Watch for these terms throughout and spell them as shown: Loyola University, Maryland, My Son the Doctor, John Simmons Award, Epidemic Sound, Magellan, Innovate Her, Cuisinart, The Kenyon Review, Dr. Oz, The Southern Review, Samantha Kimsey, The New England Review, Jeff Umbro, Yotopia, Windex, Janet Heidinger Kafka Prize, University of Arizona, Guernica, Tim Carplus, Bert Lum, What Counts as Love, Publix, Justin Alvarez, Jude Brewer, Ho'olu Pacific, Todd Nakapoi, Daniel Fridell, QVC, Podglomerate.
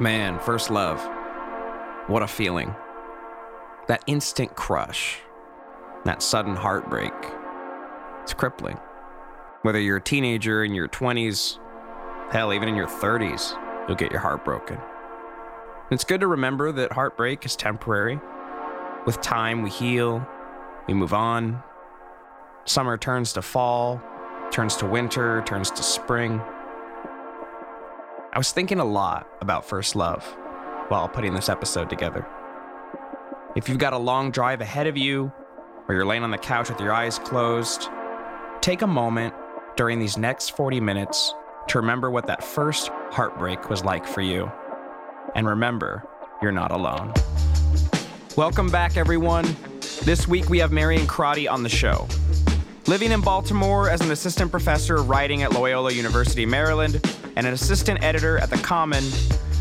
Man, first love. What a feeling. That instant crush. That sudden heartbreak. It's crippling. Whether you're a teenager in your 20s, hell, even in your 30s, you'll get your heart broken. It's good to remember that heartbreak is temporary. With time, we heal, we move on. Summer turns to fall, turns to winter, turns to spring. I was thinking a lot about first love while putting this episode together. If you've got a long drive ahead of you, or you're laying on the couch with your eyes closed, take a moment during these next 40 minutes to remember what that first heartbreak was like for you. And remember, you're not alone. Welcome back, everyone. This week we have Marion Crotty on the show. Living in Baltimore as an assistant professor of writing at Loyola University, Maryland, and an assistant editor at The Common,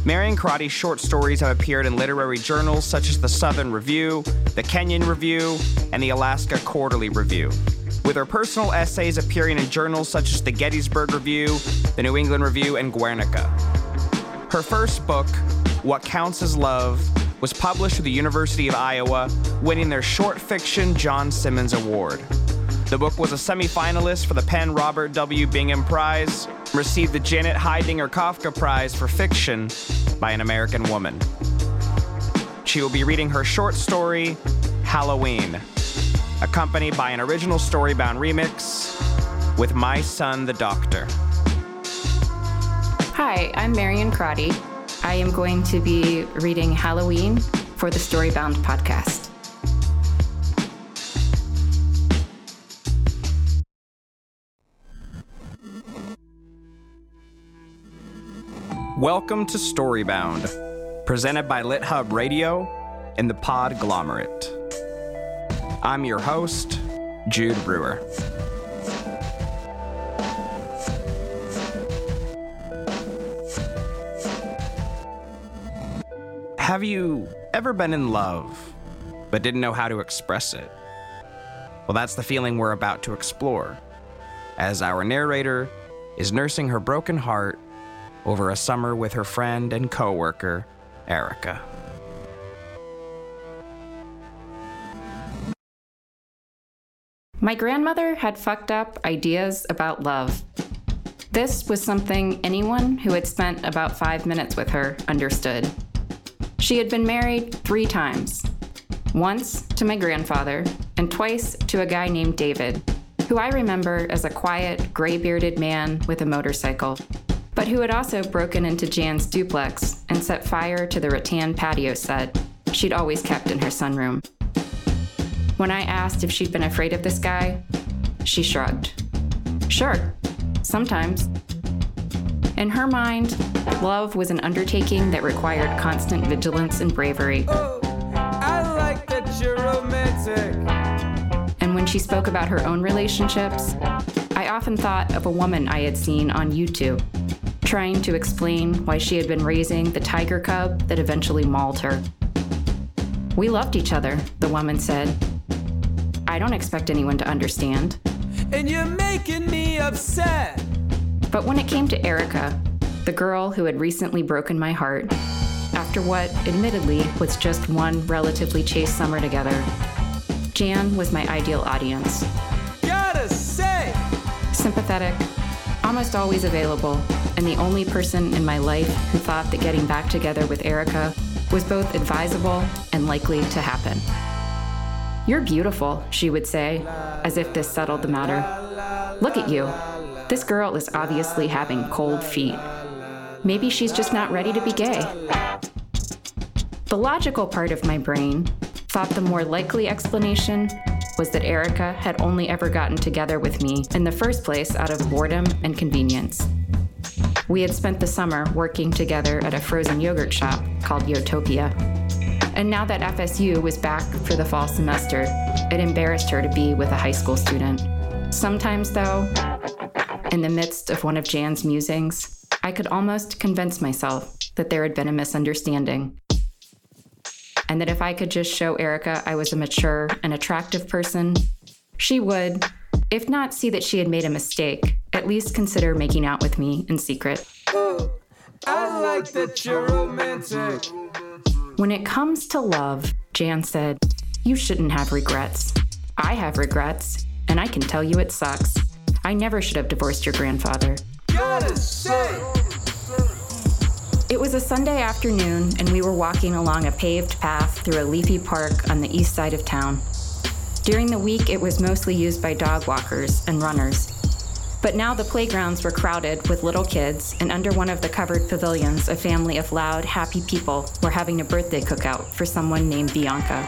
Marion Crotty's short stories have appeared in literary journals such as The Southern Review, The Kenyon Review, and The Alaska Quarterly Review, with her personal essays appearing in journals such as The Gettysburg Review, The New England Review, and Guernica. Her first book, What Counts as Love, was published at the University of Iowa, winning their short fiction John Simmons Award. The book was a semifinalist for the PEN Robert W. Bingham Prize, received the Janet Heidinger Kafka Prize for fiction by an American woman. She will be reading her short story, Halloween, accompanied by an original Storybound remix with My Son the Doctor. Hi, I'm Marion Crotty. I am going to be reading Halloween for the Storybound podcast. Welcome to Storybound, presented by LitHub Radio and the Podglomerate. I'm your host, Jude Brewer. Have you ever been in love, but didn't know how to express it? Well, that's the feeling we're about to explore, as our narrator is nursing her broken heart over a summer with her friend and coworker, Erica. My grandmother had fucked up ideas about love. This was something anyone who had spent about 5 minutes with her understood. She had been married 3 times. Once to my grandfather, and twice to a guy named David, who I remember as a quiet, gray-bearded man with a motorcycle, but who had also broken into Jan's duplex and set fire to the rattan patio set she'd always kept in her sunroom. When I asked if she'd been afraid of this guy, she shrugged. Sure, sometimes. In her mind, love was an undertaking that required constant vigilance and bravery. Oh, I like that you're romantic. And when she spoke about her own relationships, I often thought of a woman I had seen on YouTube, trying to explain why she had been raising the tiger cub that eventually mauled her. We loved each other, the woman said. I don't expect anyone to understand. And you're making me upset. But when it came to Erica, the girl who had recently broken my heart, after what, admittedly, was just one relatively chaste summer together, Jan was my ideal audience. Gotta say! Sympathetic, almost always available, and the only person in my life who thought that getting back together with Erica was both advisable and likely to happen. You're beautiful, she would say, as if this settled the matter. Look at you. This girl is obviously having cold feet. Maybe she's just not ready to be gay. The logical part of my brain thought the more likely explanation was that Erica had only ever gotten together with me in the first place out of boredom and convenience. We had spent the summer working together at a frozen yogurt shop called Yotopia. And now that FSU was back for the fall semester, it embarrassed her to be with a high school student. Sometimes, though, in the midst of one of Jan's musings, I could almost convince myself that there had been a misunderstanding, and that if I could just show Erica I was a mature and attractive person, she would, if not see that she had made a mistake, at least consider making out with me in secret. Ooh, I like that you're romantic. When it comes to love, Jan said, you shouldn't have regrets. I have regrets, and I can tell you it sucks. I never should have divorced your grandfather. Gotta say. It was a Sunday afternoon, and we were walking along a paved path through a leafy park on the east side of town. During the week, it was mostly used by dog walkers and runners. But now the playgrounds were crowded with little kids, and under one of the covered pavilions, a family of loud, happy people were having a birthday cookout for someone named Bianca.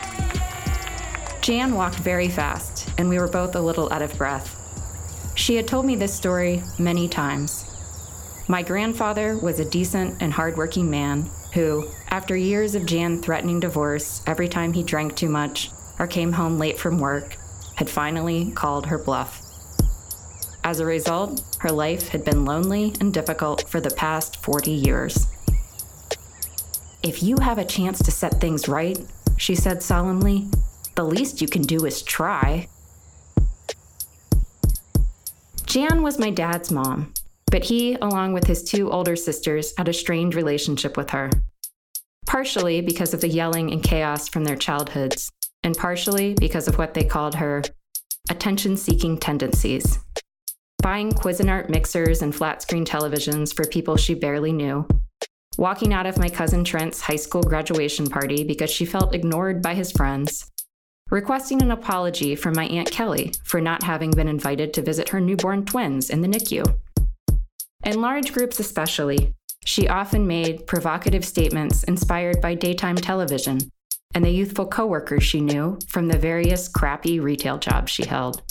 Jan walked very fast, and we were both a little out of breath. She had told me this story many times. My grandfather was a decent and hardworking man who, after years of Jan threatening divorce every time he drank too much or came home late from work, had finally called her bluff. As a result, her life had been lonely and difficult for the past 40 years. If you have a chance to set things right, she said solemnly, the least you can do is try. Jan was my dad's mom. But he, along with his two older sisters, had a strained relationship with her. Partially because of the yelling and chaos from their childhoods, and partially because of what they called her attention-seeking tendencies. Buying Cuisinart mixers and flat-screen televisions for people she barely knew. Walking out of my cousin Trent's high school graduation party because she felt ignored by his friends. Requesting an apology from my Aunt Kelly for not having been invited to visit her newborn twins in the NICU. In large groups especially, she often made provocative statements inspired by daytime television and the youthful coworkers she knew from the various crappy retail jobs she held.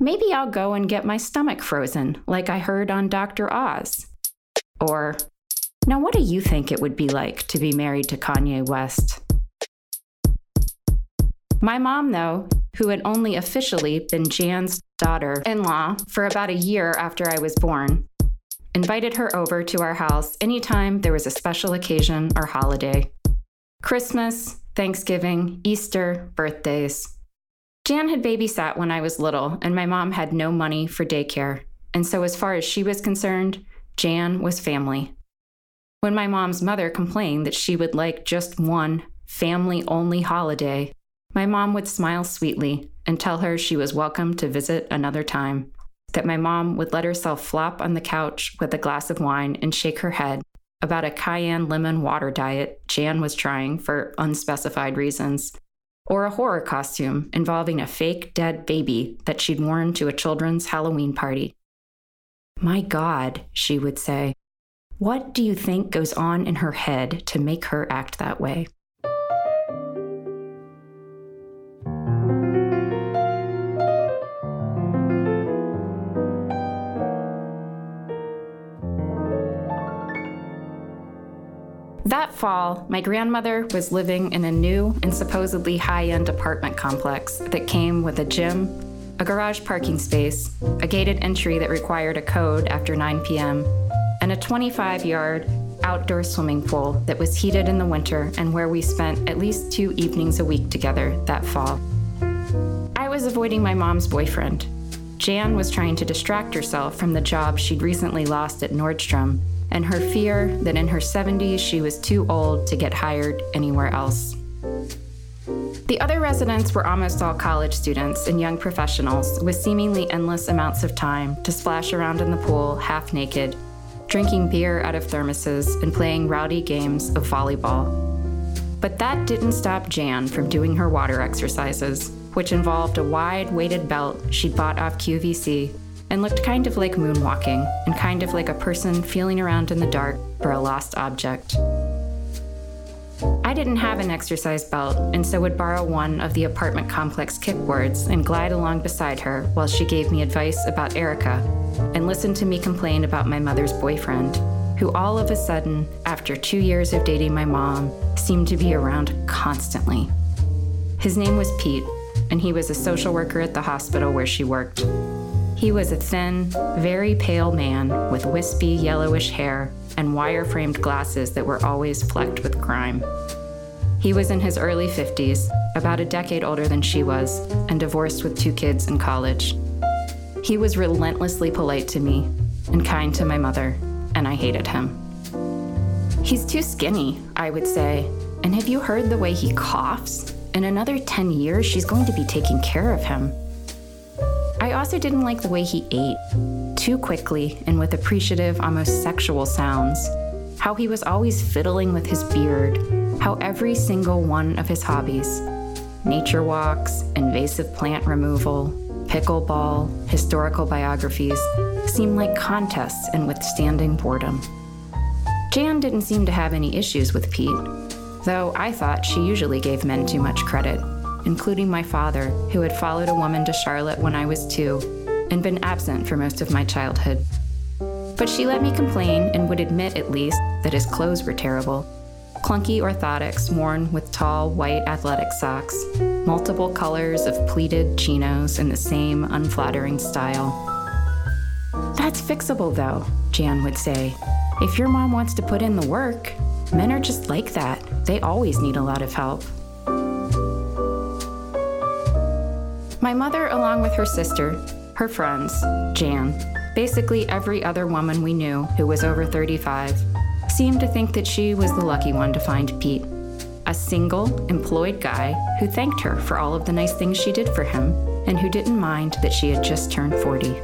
Maybe I'll go and get my stomach frozen, like I heard on Dr. Oz. Or, now what do you think it would be like to be married to Kanye West? My mom, though, who had only officially been Jan's daughter-in-law for about a year after I was born, invited her over to our house anytime there was a special occasion or holiday. Christmas, Thanksgiving, Easter, birthdays. Jan had babysat when I was little, and my mom had no money for daycare, and so as far as she was concerned, Jan was family. When my mom's mother complained that she would like just one family-only holiday, my mom would smile sweetly and tell her she was welcome to visit another time, that my mom would let herself flop on the couch with a glass of wine and shake her head about a cayenne lemon water diet Jan was trying for unspecified reasons, or a horror costume involving a fake dead baby that she'd worn to a children's Halloween party. My God, she would say, what do you think goes on in her head to make her act that way? That fall, my grandmother was living in a new and supposedly high-end apartment complex that came with a gym, a garage parking space, a gated entry that required a code after 9 p.m., and a 25-yard outdoor swimming pool that was heated in the winter and where we spent at least 2 evenings a week together that fall. I was avoiding my mom's boyfriend. Jan was trying to distract herself from the job she'd recently lost at Nordstrom and her fear that in her 70s she was too old to get hired anywhere else. The other residents were almost all college students and young professionals with seemingly endless amounts of time to splash around in the pool half naked, drinking beer out of thermoses and playing rowdy games of volleyball. But that didn't stop Jan from doing her water exercises, which involved a wide weighted belt she'd bought off QVC and looked kind of like moonwalking and kind of like a person feeling around in the dark for a lost object. I didn't have an exercise belt and so would borrow one of the apartment complex kickboards and glide along beside her while she gave me advice about Erica and listened to me complain about my mother's boyfriend, who all of a sudden, after 2 years of dating my mom, seemed to be around constantly. His name was Pete, and he was a social worker at the hospital where she worked. He was a thin, very pale man with wispy, yellowish hair and wire-framed glasses that were always flecked with grime. He was in his early 50s, about a decade older than she was, and divorced with 2 kids in college. He was relentlessly polite to me, and kind to my mother, and I hated him. He's too skinny, I would say, and have you heard the way he coughs? In another 10 years, she's going to be taking care of him. I also didn't like the way he ate, too quickly and with appreciative, almost sexual sounds. How he was always fiddling with his beard, how every single one of his hobbies, nature walks, invasive plant removal, pickleball, historical biographies, seemed like contests in withstanding boredom. Jan didn't seem to have any issues with Pete, though I thought she usually gave men too much credit, including my father, who had followed a woman to Charlotte when I was 2 and been absent for most of my childhood. But she let me complain and would admit, at least, that his clothes were terrible. Clunky orthotics worn with tall, white athletic socks, multiple colors of pleated chinos in the same unflattering style. "That's fixable, though," Jan would say. "If your mom wants to put in the work, men are just like that. They always need a lot of help." My mother, along with her sister, her friends, Jan, basically every other woman we knew who was over 35, seemed to think that she was the lucky one to find Pete, a single, employed guy who thanked her for all of the nice things she did for him and who didn't mind that she had just turned 40.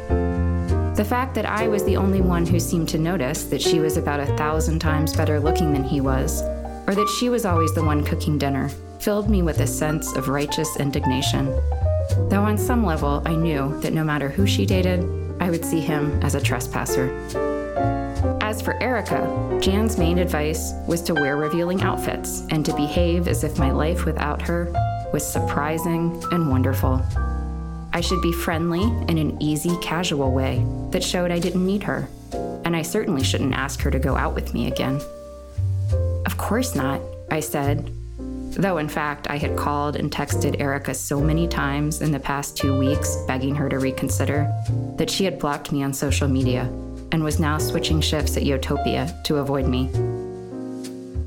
The fact that I was the only one who seemed to notice that she was about 1,000 times better looking than he was, or that she was always the one cooking dinner, filled me with a sense of righteous indignation. Though on some level, I knew that no matter who she dated, I would see him as a trespasser. As for Erica, Jan's main advice was to wear revealing outfits and to behave as if my life without her was surprising and wonderful. I should be friendly in an easy, casual way that showed I didn't need her, and I certainly shouldn't ask her to go out with me again. "Of course not," I said, though in fact I had called and texted Erica so many times in the past 2 weeks begging her to reconsider that she had blocked me on social media and was now switching shifts at Yotopia to avoid me.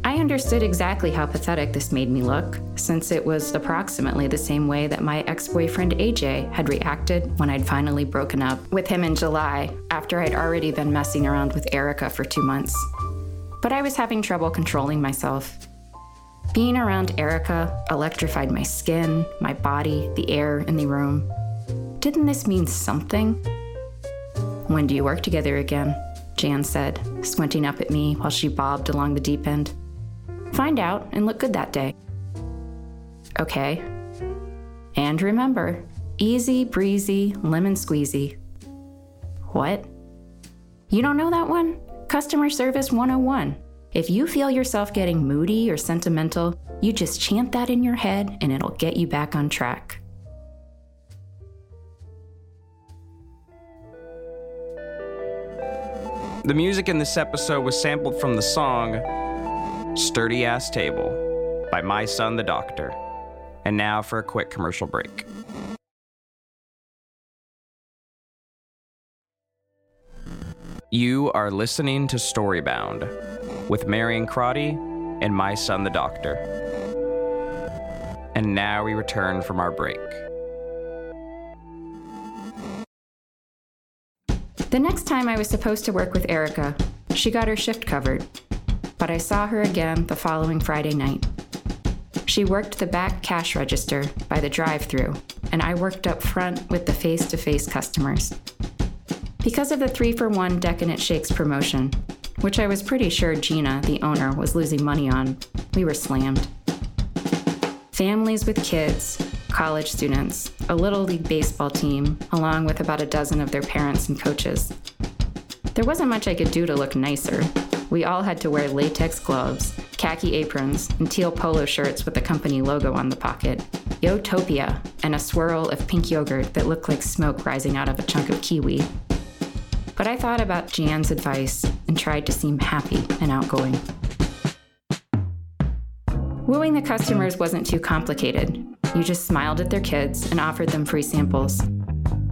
I understood exactly how pathetic this made me look, since it was approximately the same way that my ex-boyfriend AJ had reacted when I'd finally broken up with him in July after I'd already been messing around with Erica for 2 months. But I was having trouble controlling myself. Being around Erica electrified my skin, my body, the air in the room. Didn't this mean something? "When do you work together again?" Jan said, squinting up at me while she bobbed along the deep end. "Find out and look good that day." "Okay. And remember, easy, breezy, lemon squeezy." "What? You don't know that one? Customer Service 101. If you feel yourself getting moody or sentimental, you just chant that in your head and it'll get you back on track." The music in this episode was sampled from the song "Sturdy Ass Table" by My Son the Doctor. And now for a quick commercial break. You are listening to Storybound with Marion Crotty and My Son the Doctor. And now we return from our break. The next time I was supposed to work with Erica, she got her shift covered, but I saw her again the following Friday night. She worked the back cash register by the drive-thru, and I worked up front with the face-to-face customers. Because of the 3-for-1 decadent shakes promotion, which I was pretty sure Gina, the owner, was losing money on, we were slammed. Families with kids, college students, a Little League baseball team, along with about 12 of their parents and coaches. There wasn't much I could do to look nicer. We all had to wear latex gloves, khaki aprons, and teal polo shirts with the company logo on the pocket, Yotopia, and a swirl of pink yogurt that looked like smoke rising out of a chunk of kiwi. But I thought about Jan's advice and tried to seem happy and outgoing. Wooing the customers wasn't too complicated. You just smiled at their kids and offered them free samples.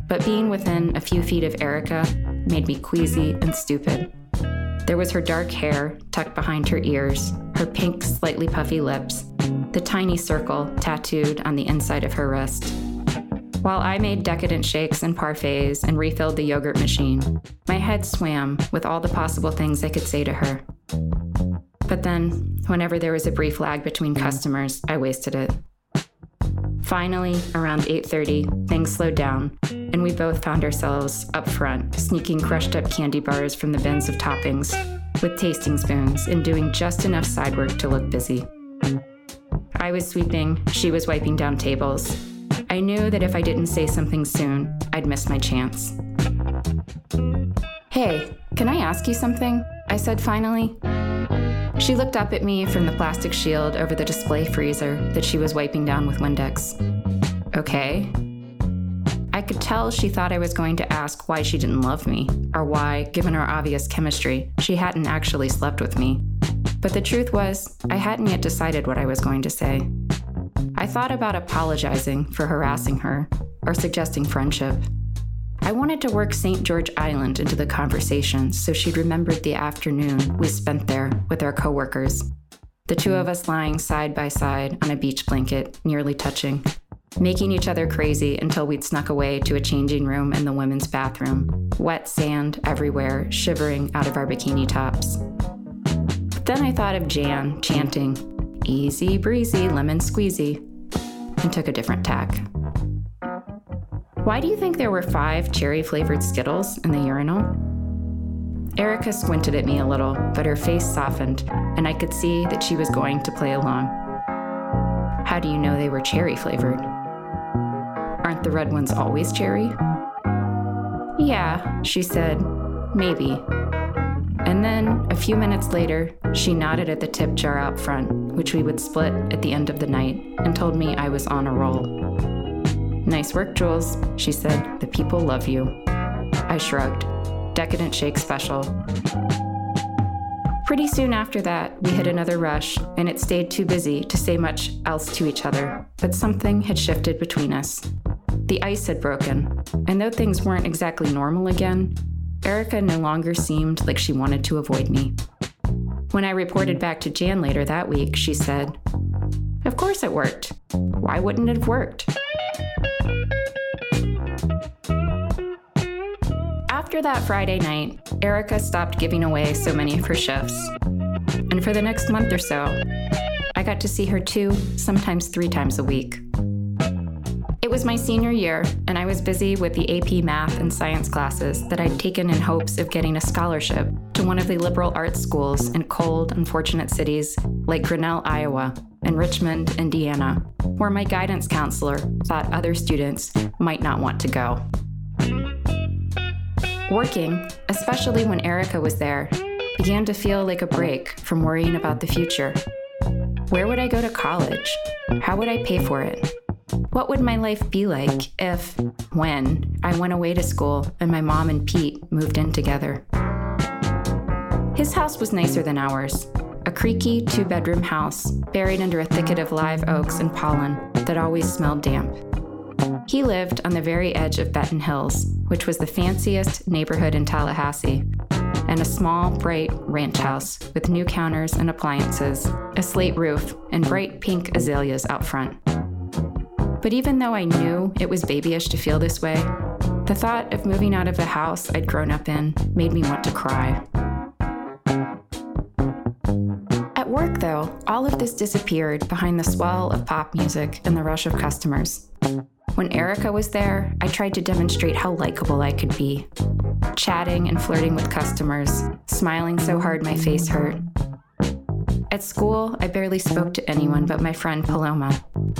But being within a few feet of Erica made me queasy and stupid. There was her dark hair tucked behind her ears, her pink, slightly puffy lips, the tiny circle tattooed on the inside of her wrist. while I made decadent shakes and parfaits and refilled the yogurt machine. My head swam with all the possible things I could say to her. But then, whenever there was a brief lag between customers, I wasted it. Finally, around 8:30, things slowed down, and we both found ourselves up front, sneaking crushed-up candy bars from the bins of toppings, with tasting spoons, and doing just enough side work to look busy. I was sweeping, she was wiping down tables. I knew that if I didn't say something soon, I'd miss my chance. "Hey, can I ask you something?" I said finally. She looked up at me from the plastic shield over the display freezer that she was wiping down with Windex. "Okay." I could tell she thought I was going to ask why she didn't love me, or why, given our obvious chemistry, she hadn't actually slept with me. But the truth was, I hadn't yet decided what I was going to say. I thought about apologizing for harassing her, or suggesting friendship. I wanted to work St. George Island into the conversation so she'd remembered the afternoon we spent there with our coworkers, the two of us lying side by side on a beach blanket, nearly touching, making each other crazy until we'd snuck away to a changing room in the women's bathroom, wet sand everywhere, shivering out of our bikini tops. But then I thought of Jan chanting, "Easy breezy, lemon squeezy," and took a different tack. "Why do you think there were 5 cherry-flavored Skittles in the urinal?" Erica squinted at me a little, but her face softened, and I could see that she was going to play along. "How do you know they were cherry-flavored? Aren't the red ones always cherry?" "Yeah," she said, "maybe." And then, a few minutes later, she nodded at the tip jar out front, which we would split at the end of the night, and told me I was on a roll. "Nice work, Jules," she said. "The people love you." I shrugged. Decadent shake special. Pretty soon after that, we hit another rush, and it stayed too busy to say much else to each other, but something had shifted between us. The ice had broken, and though things weren't exactly normal again, Erica no longer seemed like she wanted to avoid me. When I reported back to Jan later that week, she said, "Of course it worked. Why wouldn't it have worked?" After that Friday night, Erica stopped giving away so many of her shifts. And for the next month or so, I got to see her 2, sometimes 3 times a week. It was my senior year, and I was busy with the AP math and science classes that I'd taken in hopes of getting a scholarship to one of the liberal arts schools in cold, unfortunate cities like Grinnell, Iowa, and Richmond, Indiana, where my guidance counselor thought other students might not want to go. Working, especially when Erica was there, began to feel like a break from worrying about the future. Where would I go to college? How would I pay for it? What would my life be like if, when, I went away to school and my mom and Pete moved in together? His house was nicer than ours. A creaky 2-bedroom house buried under a thicket of live oaks and pollen that always smelled damp. He lived on the very edge of Benton Hills, which was the fanciest neighborhood in Tallahassee, and a small, bright ranch house with new counters and appliances, a slate roof, and bright pink azaleas out front. But even though I knew it was babyish to feel this way, the thought of moving out of the house I'd grown up in made me want to cry. At work, though, all of this disappeared behind the swell of pop music and the rush of customers. When Erica was there, I tried to demonstrate how likable I could be, chatting and flirting with customers, smiling so hard my face hurt. At school, I barely spoke to anyone but my friend Paloma,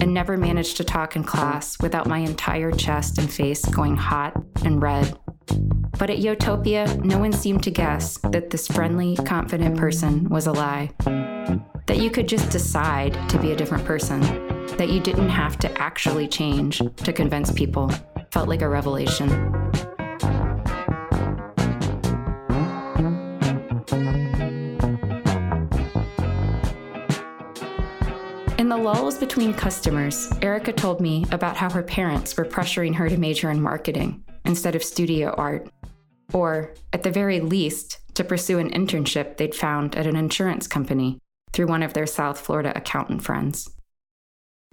and never managed to talk in class without my entire chest and face going hot and red. But at Yotopia, no one seemed to guess that this friendly, confident person was a lie. That you could just decide to be a different person. That you didn't have to actually change to convince people felt like a revelation. In the lulls between customers, Erica told me about how her parents were pressuring her to major in marketing instead of studio art, or, at the very least, to pursue an internship they'd found at an insurance company through one of their South Florida accountant friends.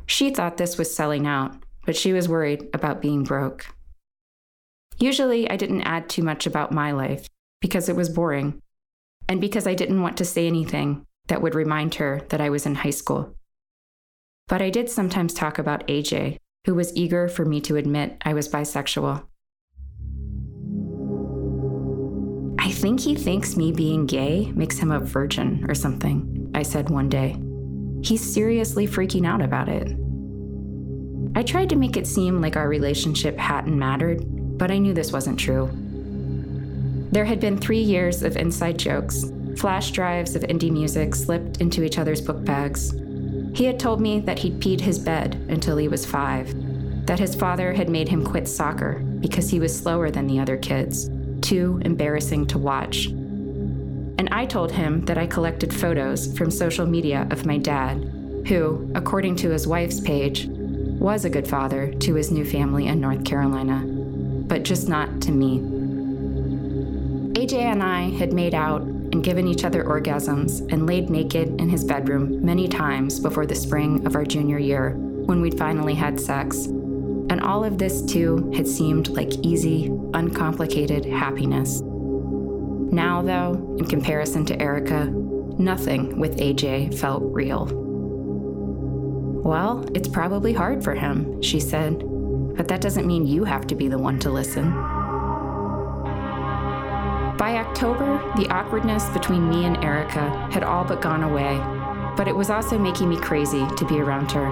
She thought this was selling out, but she was worried about being broke. Usually, I didn't add too much about my life because it was boring, and because I didn't want to say anything that would remind her that I was in high school. But I did sometimes talk about AJ, who was eager for me to admit I was bisexual. I think he thinks me being gay makes him a virgin or something, I said one day. He's seriously freaking out about it. I tried to make it seem like our relationship hadn't mattered, but I knew this wasn't true. There had been 3 years of inside jokes, flash drives of indie music slipped into each other's book bags. He had told me that he'd peed his bed until he was 5, that his father had made him quit soccer because he was slower than the other kids, too embarrassing to watch. And I told him that I collected photos from social media of my dad, who, according to his wife's page, was a good father to his new family in North Carolina, but just not to me. AJ and I had made out and given each other orgasms and laid naked in his bedroom many times before the spring of our junior year, when we'd finally had sex. And all of this too had seemed like easy, uncomplicated happiness. Now though, in comparison to Erica, nothing with AJ felt real. Well, it's probably hard for him, she said, but that doesn't mean you have to be the one to listen. By October, the awkwardness between me and Erica had all but gone away, but it was also making me crazy to be around her.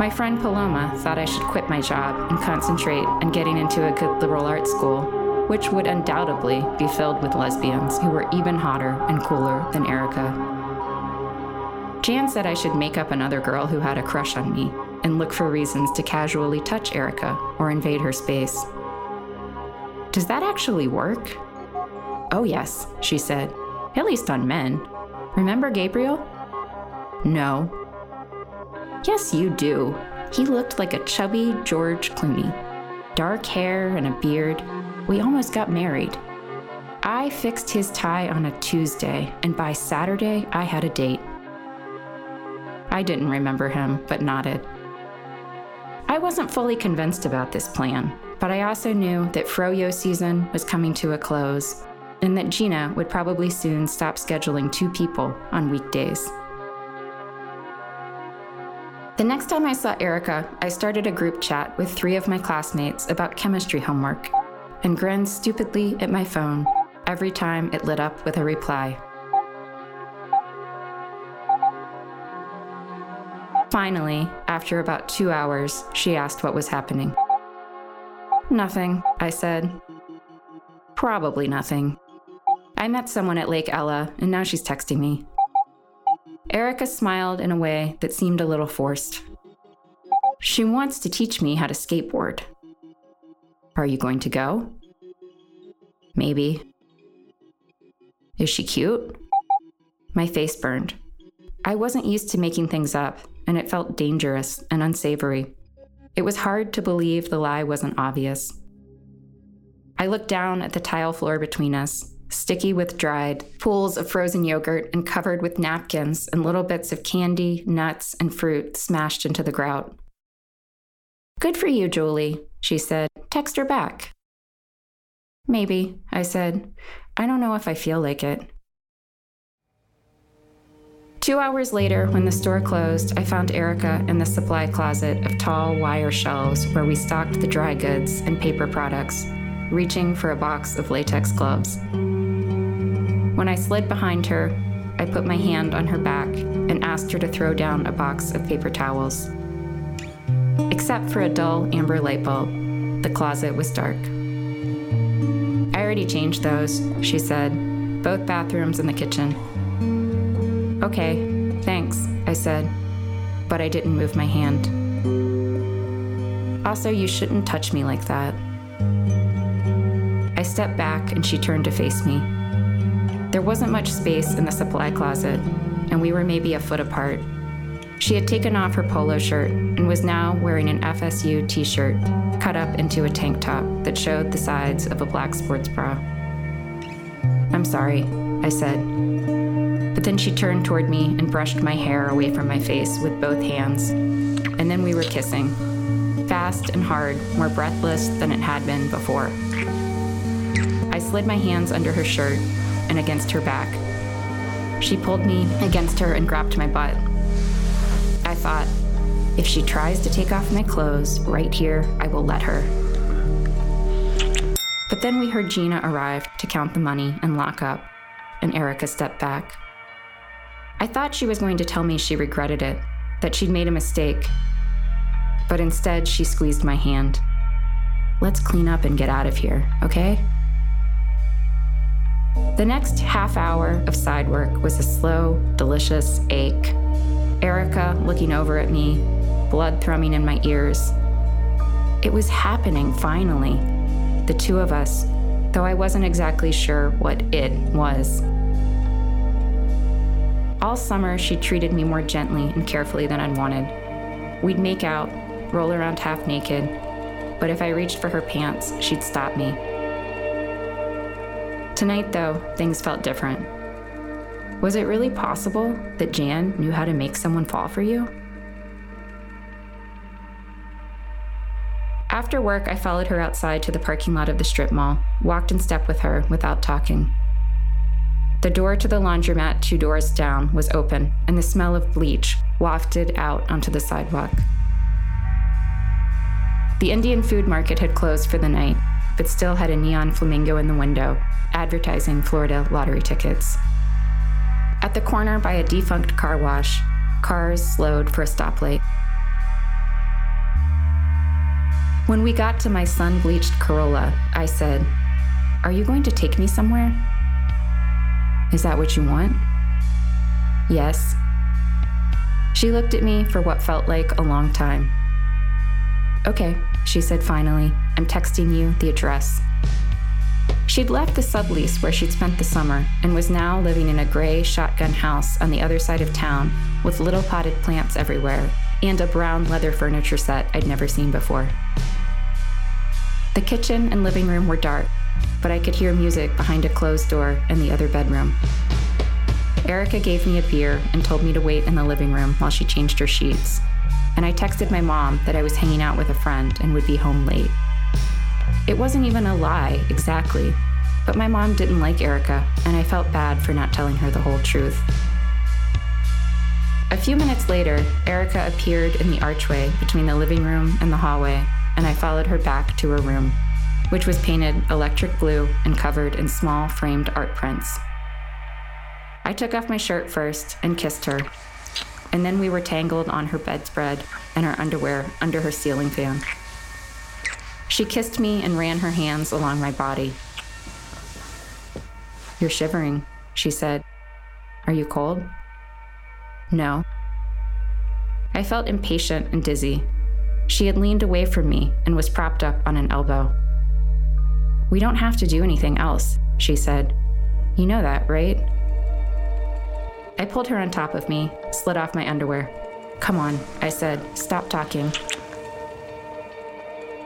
My friend Paloma thought I should quit my job and concentrate on getting into a good liberal arts school, which would undoubtedly be filled with lesbians who were even hotter and cooler than Erica. Jan said I should make up another girl who had a crush on me and look for reasons to casually touch Erica or invade her space. Does that actually work? Oh yes, she said, at least on men. Remember Gabriel? No. Yes, you do. He looked like a chubby George Clooney. Dark hair and a beard. We almost got married. I fixed his tie on a Tuesday, and by Saturday I had a date. I didn't remember him, but nodded. I wasn't fully convinced about this plan, but I also knew that froyo season was coming to a close, and that Gina would probably soon stop scheduling two people on weekdays. The next time I saw Erica, I started a group chat with 3 of my classmates about chemistry homework, and grinned stupidly at my phone every time it lit up with a reply. Finally, after about 2 hours, she asked what was happening. Nothing, I said. Probably nothing. I met someone at Lake Ella, and now she's texting me. Erica smiled in a way that seemed a little forced. She wants to teach me how to skateboard. Are you going to go? Maybe. Is she cute? My face burned. I wasn't used to making things up, and it felt dangerous and unsavory. It was hard to believe the lie wasn't obvious. I looked down at the tile floor between us, sticky with dried, pools of frozen yogurt and covered with napkins and little bits of candy, nuts, and fruit smashed into the grout. Good for you, Julie, she said. Text her back. Maybe, I said. I don't know if I feel like it. 2 hours later, when the store closed, I found Erica in the supply closet of tall wire shelves where we stocked the dry goods and paper products, reaching for a box of latex gloves. When I slid behind her, I put my hand on her back and asked her to throw down a box of paper towels. Except for a dull amber light bulb, the closet was dark. I already changed those, she said, both bathrooms and the kitchen. Okay, thanks, I said, but I didn't move my hand. Also, you shouldn't touch me like that. I stepped back and she turned to face me. There wasn't much space in the supply closet, and we were maybe a foot apart. She had taken off her polo shirt and was now wearing an FSU t-shirt cut up into a tank top that showed the sides of a black sports bra. I'm sorry, I said. But then she turned toward me and brushed my hair away from my face with both hands, and then we were kissing. fast and hard, more breathless than it had been before. I slid my hands under her shirt and against her back. She pulled me against her and grabbed my butt. I thought, if she tries to take off my clothes right here, I will let her. But then we heard Gina arrive to count the money and lock up, and Erica stepped back. I thought she was going to tell me she regretted it, that she'd made a mistake, but instead she squeezed my hand. Let's clean up and get out of here, okay? The next half hour of side work was a slow, delicious ache. Erica looking over at me, blood thrumming in my ears. It was happening finally, the two of us, though I wasn't exactly sure what it was. All summer, she treated me more gently and carefully than I'd wanted. We'd make out, roll around half naked, but if I reached for her pants, she'd stop me. Tonight, though, things felt different. Was it really possible that Jan knew how to make someone fall for you? After work, I followed her outside to the parking lot of the strip mall, walked in step with her without talking. The door to the laundromat 2 doors down was open, and the smell of bleach wafted out onto the sidewalk. The Indian food market had closed for the night, but still had a neon flamingo in the window, advertising Florida lottery tickets. At the corner by a defunct car wash, cars slowed for a stoplight. When we got to my sun-bleached Corolla, I said, "Are you going to take me somewhere? Is that what you want?" "Yes." She looked at me for what felt like a long time. "Okay," she said finally, "I'm texting you the address." She'd left the sublease where she'd spent the summer and was now living in a gray shotgun house on the other side of town with little potted plants everywhere and a brown leather furniture set I'd never seen before. The kitchen and living room were dark, but I could hear music behind a closed door in the other bedroom. Erica gave me a beer and told me to wait in the living room while she changed her sheets, and I texted my mom that I was hanging out with a friend and would be home late. It wasn't even a lie, exactly, but my mom didn't like Erica, and I felt bad for not telling her the whole truth. A few minutes later, Erica appeared in the archway between the living room and the hallway, and I followed her back to her room, which was painted electric blue and covered in small framed art prints. I took off my shirt first and kissed her, and then we were tangled on her bedspread and her underwear under her ceiling fan. She kissed me and ran her hands along my body. "You're shivering," she said. "Are you cold?" "No." I felt impatient and dizzy. She had leaned away from me and was propped up on an elbow. "We don't have to do anything else," she said. "You know that, right?" I pulled her on top of me, slid off my underwear. "Come on," I said. "Stop talking."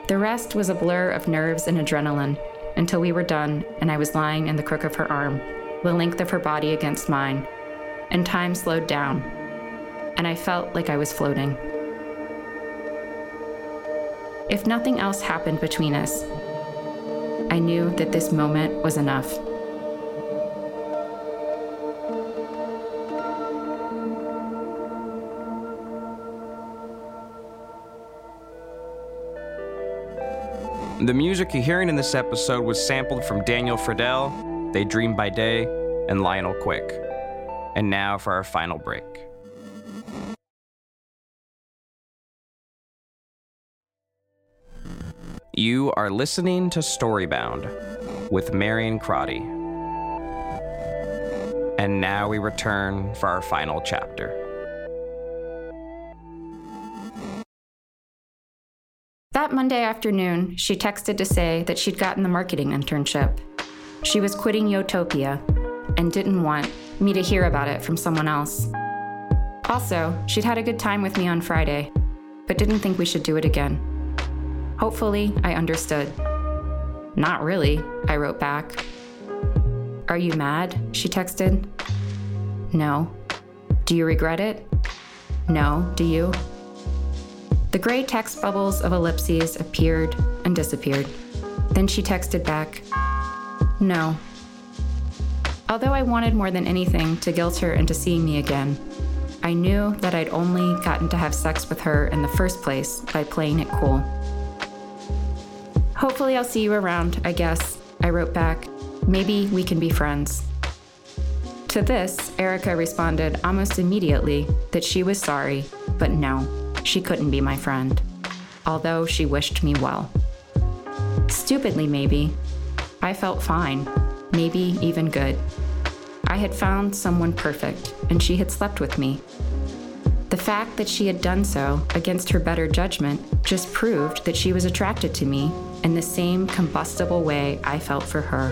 The rest was a blur of nerves and adrenaline until we were done and I was lying in the crook of her arm, the length of her body against mine, and time slowed down, and I felt like I was floating. If nothing else happened between us, I knew that this moment was enough. The music you're hearing in this episode was sampled from Daniel Fridell, They Dream by Day, and Lionel Quick. And now for our final break. You are listening to Storybound with Marion Crotty. And now we return for our final chapter. That Monday afternoon, she texted to say that she'd gotten the marketing internship. She was quitting Yotopia and didn't want me to hear about it from someone else. Also, she'd had a good time with me on Friday, but didn't think we should do it again. Hopefully, I understood. "Not really," I wrote back. "Are you mad?" she texted. "No." "Do you regret it?" "No, do you?" The gray text bubbles of ellipses appeared and disappeared. Then she texted back, "No." Although I wanted more than anything to guilt her into seeing me again, I knew that I'd only gotten to have sex with her in the first place by playing it cool. "Hopefully I'll see you around, I guess," I wrote back. "Maybe we can be friends." To this, Erica responded almost immediately that she was sorry, but no, she couldn't be my friend, although she wished me well. Stupidly, maybe. I felt fine, maybe even good. I had found someone perfect, and she had slept with me. The fact that she had done so against her better judgment just proved that she was attracted to me in the same combustible way I felt for her.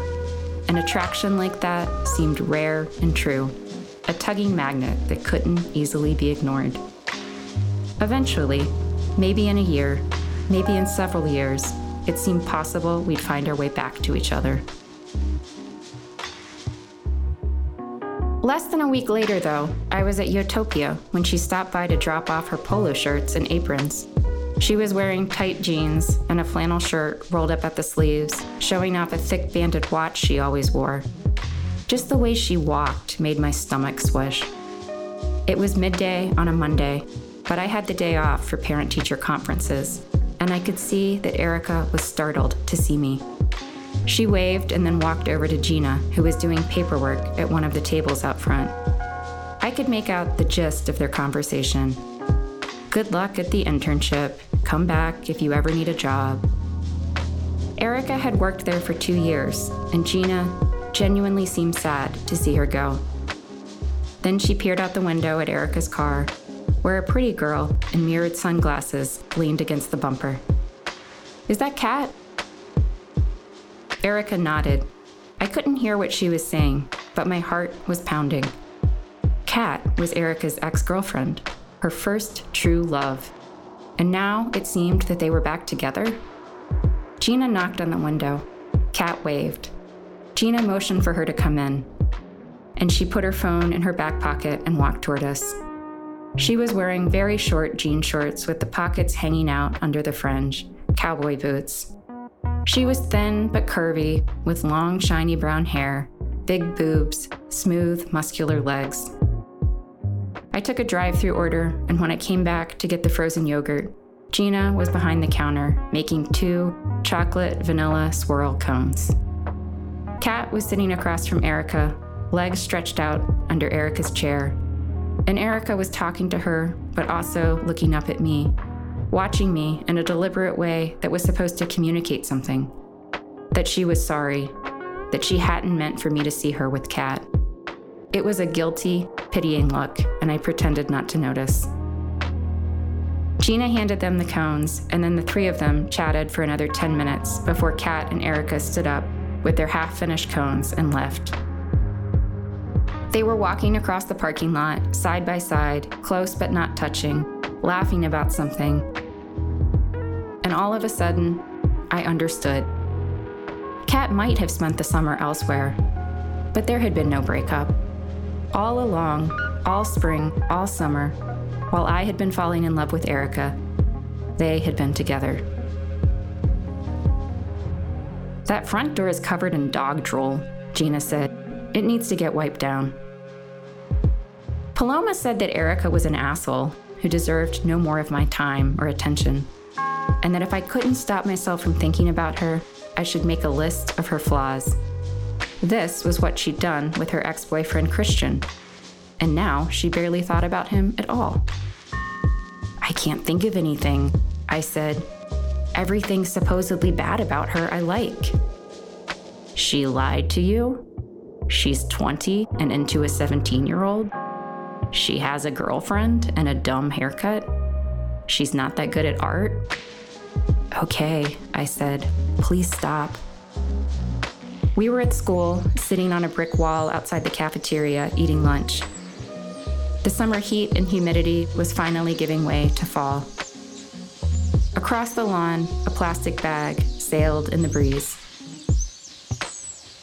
An attraction like that seemed rare and true, a tugging magnet that couldn't easily be ignored. Eventually, maybe in a year, maybe in several years, it seemed possible we'd find our way back to each other. Less than a week later, though, I was at Yotopia when she stopped by to drop off her polo shirts and aprons. She was wearing tight jeans and a flannel shirt rolled up at the sleeves, showing off a thick banded watch she always wore. Just the way she walked made my stomach swish. It was midday on a Monday, but I had the day off for parent-teacher conferences, and I could see that Erica was startled to see me. She waved and then walked over to Gina, who was doing paperwork at one of the tables out front. I could make out the gist of their conversation. Good luck at the internship. Come back if you ever need a job. Erica had worked there for 2 years, and Gina genuinely seemed sad to see her go. Then she peered out the window at Erica's car, where a pretty girl in mirrored sunglasses leaned against the bumper. "Is that Kat?" Erica nodded. I couldn't hear what she was saying, but my heart was pounding. Kat was Erica's ex-girlfriend, her first true love. And now it seemed that they were back together. Gina knocked on the window. Kat waved. Gina motioned for her to come in, and she put her phone in her back pocket and walked toward us. She was wearing very short jean shorts with the pockets hanging out under the fringe, cowboy boots. She was thin but curvy, with long, shiny brown hair, big boobs, smooth, muscular legs. I took a drive-through order, and when I came back to get the frozen yogurt, Gina was behind the counter, making 2 chocolate vanilla swirl cones. Kat was sitting across from Erica, legs stretched out under Erica's chair, and Erica was talking to her, but also looking up at me, watching me in a deliberate way that was supposed to communicate something. That she was sorry, that she hadn't meant for me to see her with Kat. It was a guilty, pitying look, and I pretended not to notice. Gina handed them the cones, and then the 3 of them chatted for another 10 minutes before Kat and Erica stood up with their half-finished cones and left. They were walking across the parking lot, side by side, close but not touching, laughing about something. And all of a sudden, I understood. Kat might have spent the summer elsewhere, but there had been no breakup. All along, all spring, all summer, while I had been falling in love with Erica, they had been together. "That front door is covered in dog drool," Gina said. "It needs to get wiped down." Paloma said that Erica was an asshole who deserved no more of my time or attention, and that if I couldn't stop myself from thinking about her, I should make a list of her flaws. This was what she'd done with her ex-boyfriend Christian, and now she barely thought about him at all. "I can't think of anything," I said. "Everything supposedly bad about her I like." "She lied to you? She's 20 and into a 17-year-old? She has a girlfriend and a dumb haircut? She's not that good at art?" "Okay," I said, "please stop." We were at school, sitting on a brick wall outside the cafeteria, eating lunch. The summer heat and humidity was finally giving way to fall. Across the lawn, a plastic bag sailed in the breeze.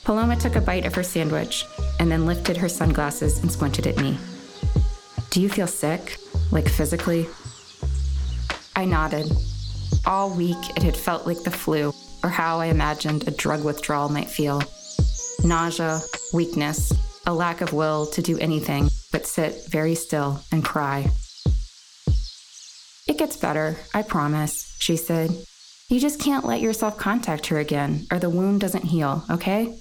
Paloma took a bite of her sandwich and then lifted her sunglasses and squinted at me. "Do you feel sick? Like physically?" I nodded. All week it had felt like the flu, or how I imagined a drug withdrawal might feel. Nausea, weakness, a lack of will to do anything but sit very still and cry. It gets better, I promise, she said. You just can't let yourself contact her again, or the wound doesn't heal, okay?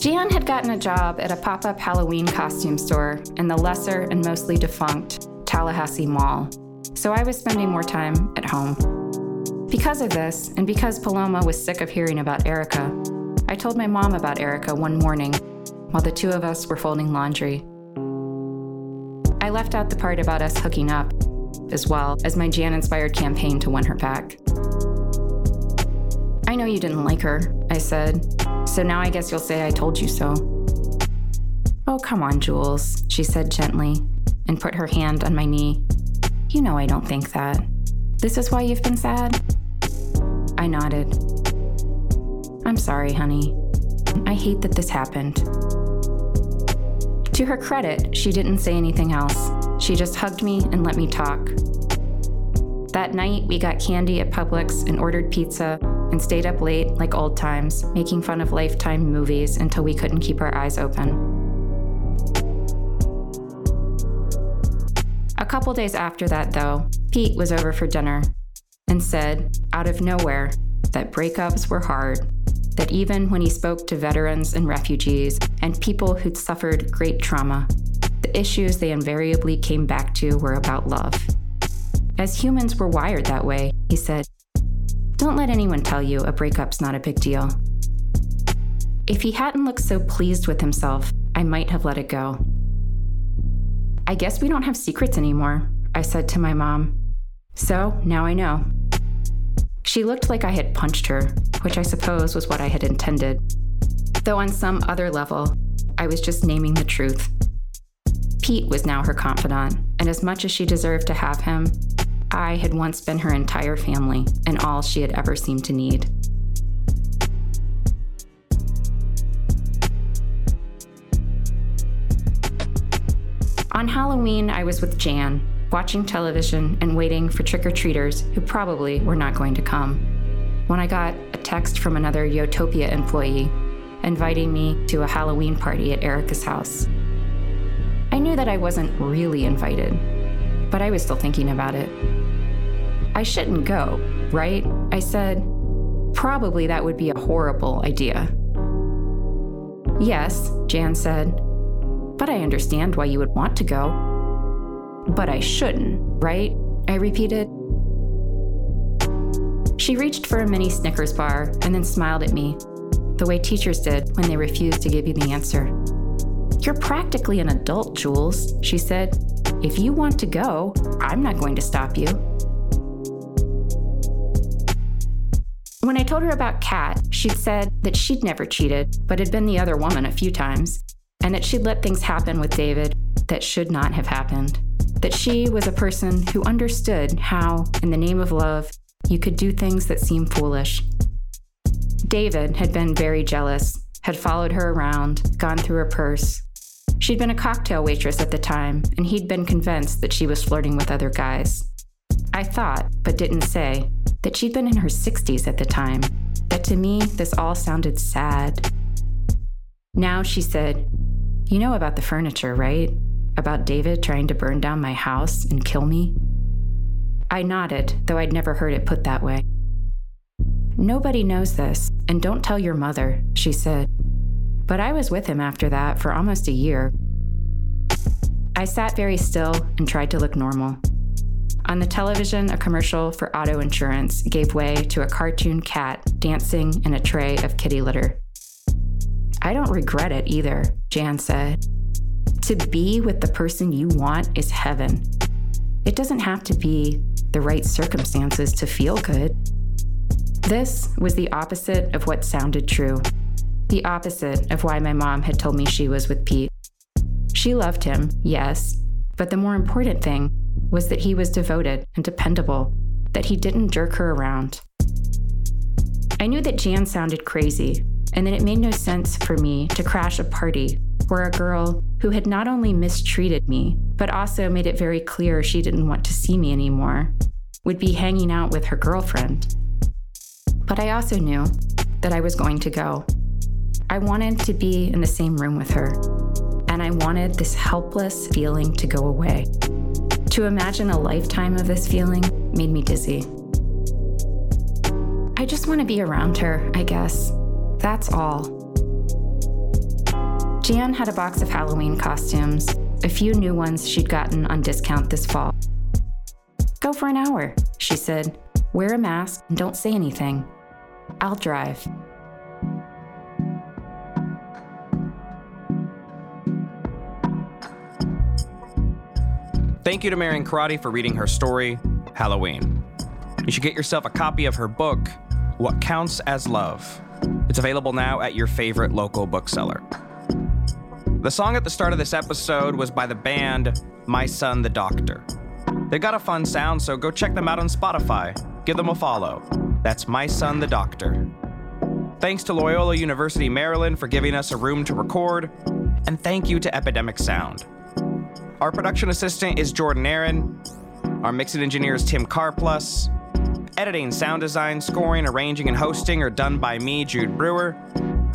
Jan had gotten a job at a pop-up Halloween costume store in the lesser and mostly defunct Tallahassee Mall, so I was spending more time at home. Because of this, and because Paloma was sick of hearing about Erica, I told my mom about Erica one morning while the two of us were folding laundry. I left out the part about us hooking up, as well as my Jan-inspired campaign to win her back. I know you didn't like her, I said, so now I guess you'll say I told you so. Oh, come on, Jules, she said gently, and put her hand on my knee. You know I don't think that. This is why you've been sad? I nodded. I'm sorry, honey. I hate that this happened. To her credit, she didn't say anything else. She just hugged me and let me talk. That night, we got candy at Publix and ordered pizza and stayed up late like old times, making fun of Lifetime movies until we couldn't keep our eyes open. A couple days after that, though, Pete was over for dinner and said, out of nowhere, that breakups were hard, that even when he spoke to veterans and refugees and people who'd suffered great trauma, the issues they invariably came back to were about love. As humans were wired that way, he said, don't let anyone tell you a breakup's not a big deal. If he hadn't looked so pleased with himself, I might have let it go. I guess we don't have secrets anymore, I said to my mom. So now I know. She looked like I had punched her, which I suppose was what I had intended. Though on some other level, I was just naming the truth. Pete was now her confidant, and as much as she deserved to have him, I had once been her entire family and all she had ever seemed to need. On Halloween, I was with Jan, watching television and waiting for trick-or-treaters who probably were not going to come, when I got a text from another Yotopia employee inviting me to a Halloween party at Erica's house. I knew that I wasn't really invited, but I was still thinking about it. I shouldn't go, right? I said. Probably that would be a horrible idea. Yes, Jan said. But I understand why you would want to go. But I shouldn't, right? I repeated. She reached for a mini Snickers bar and then smiled at me, the way teachers did when they refused to give you the answer. You're practically an adult, Jules, she said. If you want to go, I'm not going to stop you. When I told her about Kat, she'd said that she'd never cheated, but had been the other woman a few times, and that she'd let things happen with David that should not have happened. That she was a person who understood how, in the name of love, you could do things that seem foolish. David had been very jealous, had followed her around, gone through her purse. She'd been a cocktail waitress at the time, and he'd been convinced that she was flirting with other guys. I thought, but didn't say, that she'd been in her 60s at the time, that to me this all sounded sad. Now she said, you know about the furniture, right? About David trying to burn down my house and kill me? I nodded, though I'd never heard it put that way. Nobody knows this, and don't tell your mother, she said. But I was with him after that for almost a year. I sat very still and tried to look normal. On the television, a commercial for auto insurance gave way to a cartoon cat dancing in a tray of kitty litter. I don't regret it either, Jan said. To be with the person you want is heaven. It doesn't have to be the right circumstances to feel good. This was the opposite of what sounded true. The opposite of why my mom had told me she was with Pete. She loved him, yes, but the more important thing was that he was devoted and dependable, that he didn't jerk her around. I knew that Jan sounded crazy, and that it made no sense for me to crash a party were a girl who had not only mistreated me, but also made it very clear she didn't want to see me anymore, would be hanging out with her girlfriend. But I also knew that I was going to go. I wanted to be in the same room with her, and I wanted this helpless feeling to go away. To imagine a lifetime of this feeling made me dizzy. I just want to be around her, I guess. That's all. Jan had a box of Halloween costumes, a few new ones she'd gotten on discount this fall. Go for an hour, she said. Wear a mask and don't say anything. I'll drive. Thank you to Marion Crotty for reading her story, Halloween. You should get yourself a copy of her book, What Counts as Love. It's available now at your favorite local bookseller. The song at the start of this episode was by the band My Son the Doctor. They've got a fun sound, so go check them out on Spotify. Give them a follow. That's My Son the Doctor. Thanks to Loyola University, Maryland for giving us a room to record, and thank you to Epidemic Sound. Our production assistant is Jordan Aaron. Our mixing engineer is Tim Carplus. Editing, sound design, scoring, arranging, and hosting are done by me, Jude Brewer.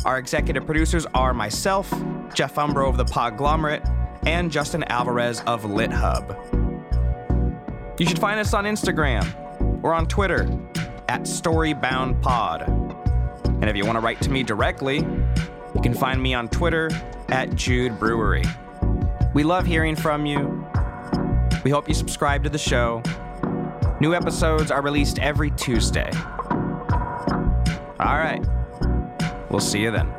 Our executive producers are myself, Jeff Umbro of the Podglomerate, and Justin Alvarez of LitHub. You should find us on Instagram or on Twitter at StoryboundPod. And if you want to write to me directly, you can find me on Twitter at Jude Brewery. We love hearing from you. We hope you subscribe to the show. New episodes are released every Tuesday. All right. We'll see you then.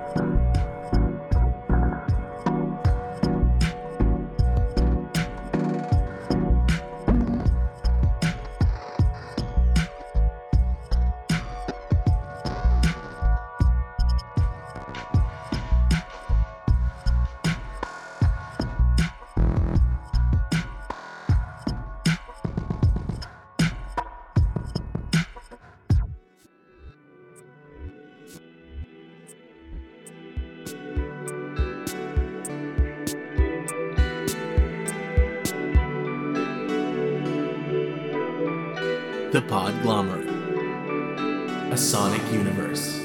The Podglomerate, a sonic universe.